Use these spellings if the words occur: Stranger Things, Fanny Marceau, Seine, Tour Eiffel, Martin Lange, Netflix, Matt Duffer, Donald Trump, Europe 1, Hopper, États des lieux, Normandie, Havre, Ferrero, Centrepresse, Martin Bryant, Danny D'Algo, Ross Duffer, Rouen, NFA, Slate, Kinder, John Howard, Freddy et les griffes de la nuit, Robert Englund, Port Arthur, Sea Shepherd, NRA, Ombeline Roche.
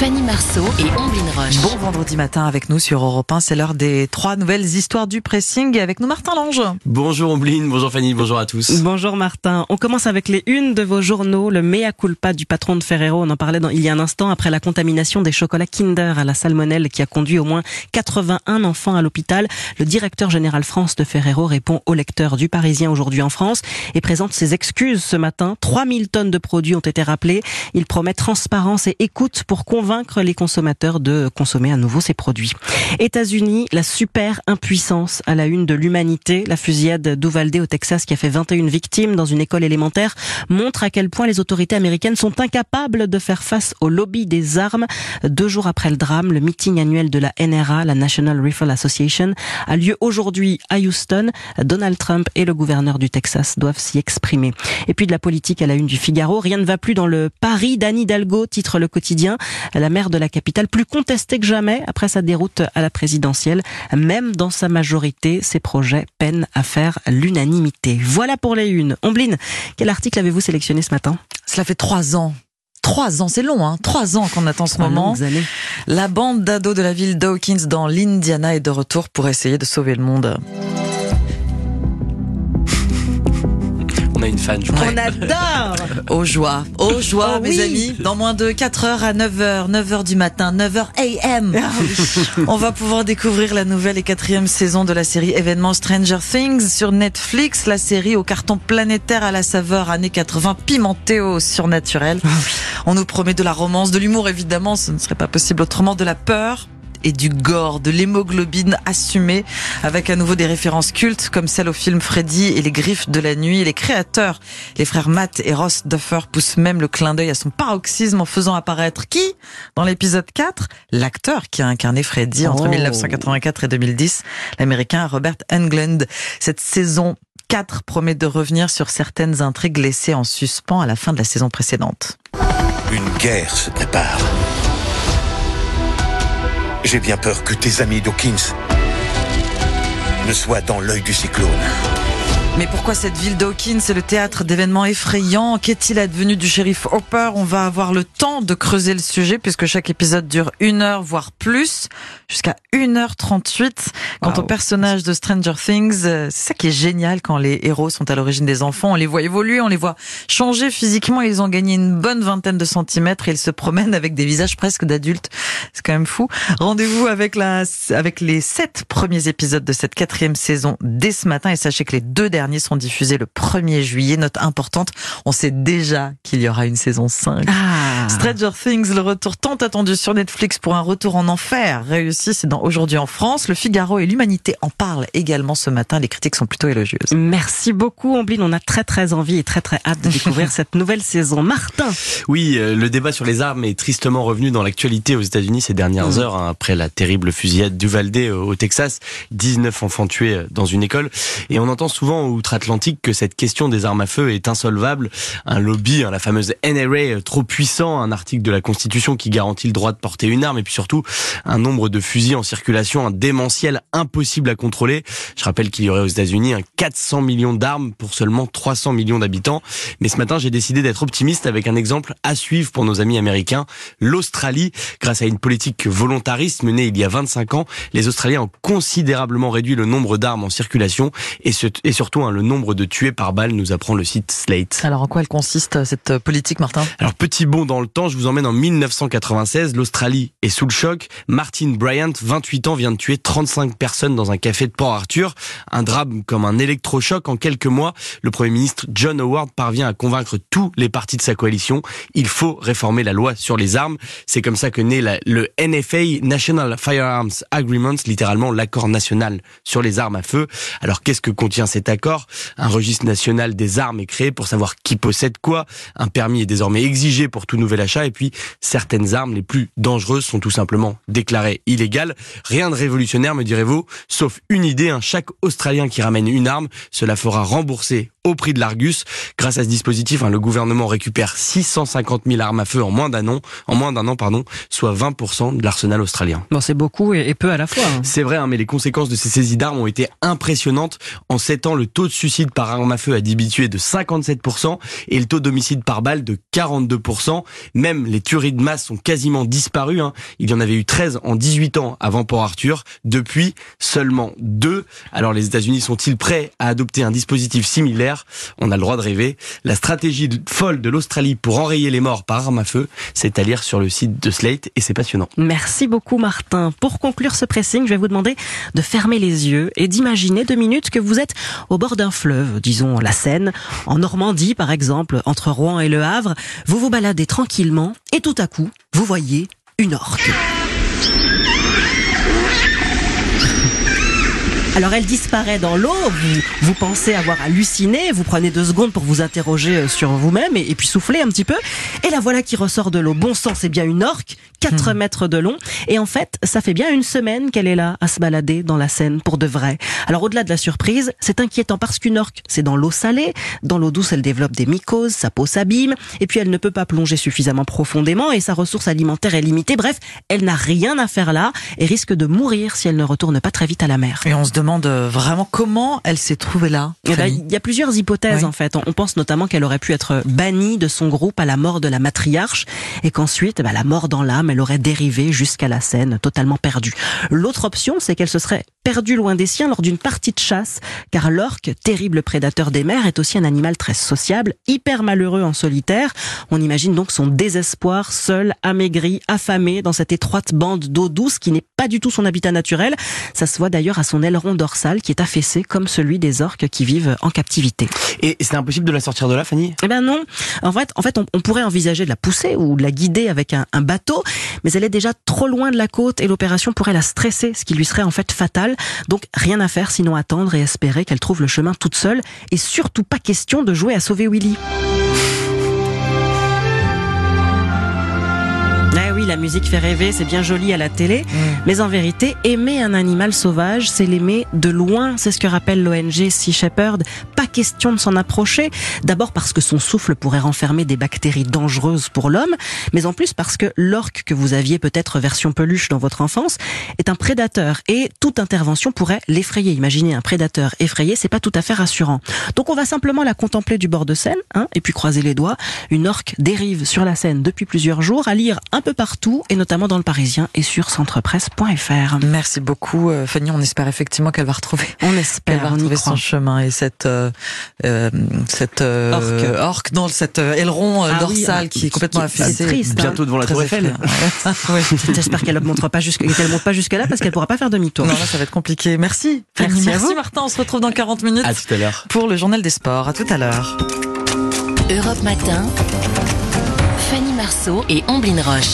Fanny Marceau et Ombeline Roche. Bon vendredi matin avec nous sur Europe 1, c'est l'heure des 3 nouvelles histoires du pressing et avec nous Martin Lange. Bonjour Ombeline, bonjour Fanny, bonjour à tous. Bonjour Martin, on commence avec les unes de vos journaux, le mea culpa du patron de Ferrero, on en parlait il y a un instant après la contamination des chocolats Kinder à la salmonelle qui a conduit au moins 81 enfants à l'hôpital. Le directeur général France de Ferrero répond aux lecteurs du Parisien aujourd'hui en France et présente ses excuses ce matin. 3000 tonnes de produits ont été rappelées, il promet transparence et écoute pour convaincre les consommateurs de consommer à nouveau ces produits. États-Unis, la super impuissance à la une de l'Humanité. La fusillade d'Uvalde au Texas qui a fait 21 victimes dans une école élémentaire montre à quel point les autorités américaines sont incapables de faire face au lobby des armes. 2 jours après le drame, le meeting annuel de la NRA, la National Rifle Association, a lieu aujourd'hui à Houston. Donald Trump et le gouverneur du Texas doivent s'y exprimer. Et puis de la politique à la une du Figaro, rien ne va plus dans le Paris. Danny D'Algo titre le quotidien. La maire de la capitale, plus contestée que jamais après sa déroute à la présidentielle. Même dans sa majorité, ses projets peinent à faire l'unanimité. Voilà pour les unes. Ombeline, quel article avez-vous sélectionné ce matin ? Cela fait 3 ans. 3 ans, c'est long, hein. 3 ans qu'on attend ce moment. La bande d'ados de la ville d'Hawkins dans l'Indiana est de retour pour essayer de sauver le monde. On a une fan, je crois. On adore. Aux joies, oh, mes amis. Dans moins de 4 heures à 9h, 9h du matin, 9h AM. On va pouvoir découvrir la nouvelle et 4e saison de la série événement Stranger Things sur Netflix. La série au carton planétaire à la saveur années 80, pimentée au surnaturel. On nous promet de la romance, de l'humour évidemment, ce ne serait pas possible autrement, de la peur et du gore, de l'hémoglobine assumée, avec à nouveau des références cultes comme celle au film Freddy et les griffes de la nuit. Les créateurs, les frères Matt et Ross Duffer, poussent même le clin d'œil à son paroxysme en faisant apparaître qui ? Dans l'épisode 4, l'acteur qui a incarné Freddy entre 1984 et 2010, l'américain Robert Englund. Cette saison 4 promet de revenir sur certaines intrigues laissées en suspens à la fin de la saison précédente. Une guerre se prépare. J'ai bien peur que tes amis d'Hawkins ne soient dans l'œil du cyclone. Mais pourquoi cette ville d'Hawkins est le théâtre d'événements effrayants ? Qu'est-il advenu du shérif Hopper ? On va avoir le temps de creuser le sujet puisque chaque épisode dure 1 heure, voire plus, jusqu'à 1h38. Quant aux personnages de Stranger Things, c'est ça qui est génial quand les héros sont à l'origine des enfants. On les voit évoluer, on les voit changer physiquement. Ils ont gagné une bonne vingtaine de centimètres et ils se promènent avec des visages presque d'adultes. C'est quand même fou. Rendez-vous avec les 7 premiers épisodes de cette 4e saison dès ce matin et sachez que les 2 derniers sont diffusés le 1er juillet. Note importante, on sait déjà qu'il y aura une saison 5. Stranger Things, le retour tant attendu sur Netflix pour un retour en enfer réussi, c'est dans Aujourd'hui en France. Le Figaro et l'Humanité en parlent également ce matin. Les critiques sont plutôt élogieuses. Merci beaucoup Ombeline, on a très très envie et très très hâte de découvrir cette nouvelle saison. Martin. Oui, le débat sur les armes est tristement revenu dans l'actualité aux États-Unis ces dernières heures, hein, après la terrible fusillade d'Uvalde au Texas. 19 enfants tués dans une école. Et on entend souvent outre-Atlantique que cette question des armes à feu est insolvable. Un lobby, la fameuse NRA, trop puissant, un article de la Constitution qui garantit le droit de porter une arme et puis surtout un nombre de fusils en circulation, un démentiel impossible à contrôler. Je rappelle qu'il y aurait aux États-Unis 400 millions d'armes pour seulement 300 millions d'habitants. Mais ce matin, j'ai décidé d'être optimiste avec un exemple à suivre pour nos amis américains, l'Australie. Grâce à une politique volontariste menée il y a 25 ans, les Australiens ont considérablement réduit le nombre d'armes en circulation et surtout le nombre de tués par balle, nous apprend le site Slate. Alors en quoi elle consiste cette politique, Martin ? Alors petit bond dans le temps, je vous emmène en 1996, l'Australie est sous le choc. Martin Bryant, 28 ans, vient de tuer 35 personnes dans un café de Port Arthur. Un drame comme un électrochoc. En quelques mois, le Premier ministre John Howard parvient à convaincre tous les partis de sa coalition. Il faut réformer la loi sur les armes. C'est comme ça que naît le NFA, National Firearms Agreement, littéralement l'accord national sur les armes à feu. Alors qu'est-ce que contient cet accord ? Un registre national des armes est créé pour savoir qui possède quoi. Un permis est désormais exigé pour tout nouvel achat. Et puis, certaines armes les plus dangereuses sont tout simplement déclarées illégales. Rien de révolutionnaire, me direz-vous, sauf une idée. Chaque Australien qui ramène une arme, cela fera rembourser au prix de l'Argus. Grâce à ce dispositif, le gouvernement récupère 650 000 armes à feu en moins d'un an, soit 20% de l'arsenal australien. Bon, c'est beaucoup et peu à la fois. C'est vrai, mais les conséquences de ces saisies d'armes ont été impressionnantes. En 7 ans, le taux taux de suicide par arme à feu à Dibitué de 57% et le taux d'homicide par balle de 42%. Même les tueries de masse sont quasiment disparues. Il y en avait eu 13 en 18 ans avant Port Arthur. Depuis, seulement 2. Alors les États-Unis sont-ils prêts à adopter un dispositif similaire ? On a le droit de rêver. La stratégie folle de l'Australie pour enrayer les morts par arme à feu, c'est à lire sur le site de Slate et c'est passionnant. Merci beaucoup Martin. Pour conclure ce pressing, je vais vous demander de fermer les yeux et d'imaginer 2 minutes que vous êtes au bord d'un fleuve, disons la Seine, en Normandie par exemple, entre Rouen et le Havre. Vous vous baladez tranquillement et tout à coup, vous voyez une orque. Alors elle disparaît dans l'eau, vous pensez avoir halluciné, vous prenez 2 secondes pour vous interroger sur vous-même et puis souffler un petit peu. Et la voilà qui ressort de l'eau. Bon sang, c'est bien une orque, 4 mètres de long. Et en fait, ça fait bien 1 semaine qu'elle est là à se balader dans la Seine pour de vrai. Alors au-delà de la surprise, c'est inquiétant parce qu'une orque, c'est dans l'eau salée. Dans l'eau douce, elle développe des mycoses, sa peau s'abîme. Et puis elle ne peut pas plonger suffisamment profondément et sa ressource alimentaire est limitée. Bref, elle n'a rien à faire là et risque de mourir si elle ne retourne pas très vite à la mer. Et on se demande vraiment comment elle s'est trouvée là. Il y a plusieurs hypothèses en fait. On pense notamment qu'elle aurait pu être bannie de son groupe à la mort de la matriarche et qu'ensuite, la mort dans l'âme, elle aurait dérivé jusqu'à la Seine, totalement perdue. L'autre option, c'est qu'elle se serait perdue loin des siens lors d'une partie de chasse, car l'orque, terrible prédateur des mers, est aussi un animal très sociable, hyper malheureux en solitaire. On imagine donc son désespoir, seul, amaigri, affamé, dans cette étroite bande d'eau douce qui n'est pas du tout son habitat naturel. Ça se voit d'ailleurs à son aileron dorsal qui est affaissé comme celui des orques qui vivent en captivité. Et c'est impossible de la sortir de là, Fanny ? Eh ben non. En fait, on pourrait envisager de la pousser ou de la guider avec un bateau, mais elle est déjà trop loin de la côte et l'opération pourrait la stresser, ce qui lui serait en fait fatal. Donc rien à faire sinon attendre et espérer qu'elle trouve le chemin toute seule. Et surtout pas question de jouer à sauver Willy. La musique fait rêver, c'est bien joli à la télé, mais en vérité, aimer un animal sauvage, c'est l'aimer de loin. C'est ce que rappelle l'ONG Sea Shepherd. Pas question de s'en approcher. D'abord parce que son souffle pourrait renfermer des bactéries dangereuses pour l'homme, mais en plus parce que l'orque que vous aviez peut-être version peluche dans votre enfance est un prédateur et toute intervention pourrait l'effrayer. Imaginez un prédateur effrayé, c'est pas tout à fait rassurant. Donc on va simplement la contempler du bord de Seine, et puis croiser les doigts. Une orque dérive sur la Seine depuis plusieurs jours, à lire un peu partout, et notamment dans Le Parisien et sur Centrepresse.fr. Merci beaucoup Fanny, on espère effectivement qu'elle va retrouver, son chemin et cette orque dans cet aileron dorsal qui est complètement affaissé. Triste, bientôt devant la Tour Eiffel. J'espère qu'elle ne monte pas jusque là parce qu'elle ne pourra pas faire demi-tour. Non, là ça va être compliqué. Merci Fanny, merci Martin, on se retrouve dans 40 minutes à tout à l'heure pour le journal des sports. À tout à l'heure. Europe Matin, Fanny Marceau et Ombeline Roche.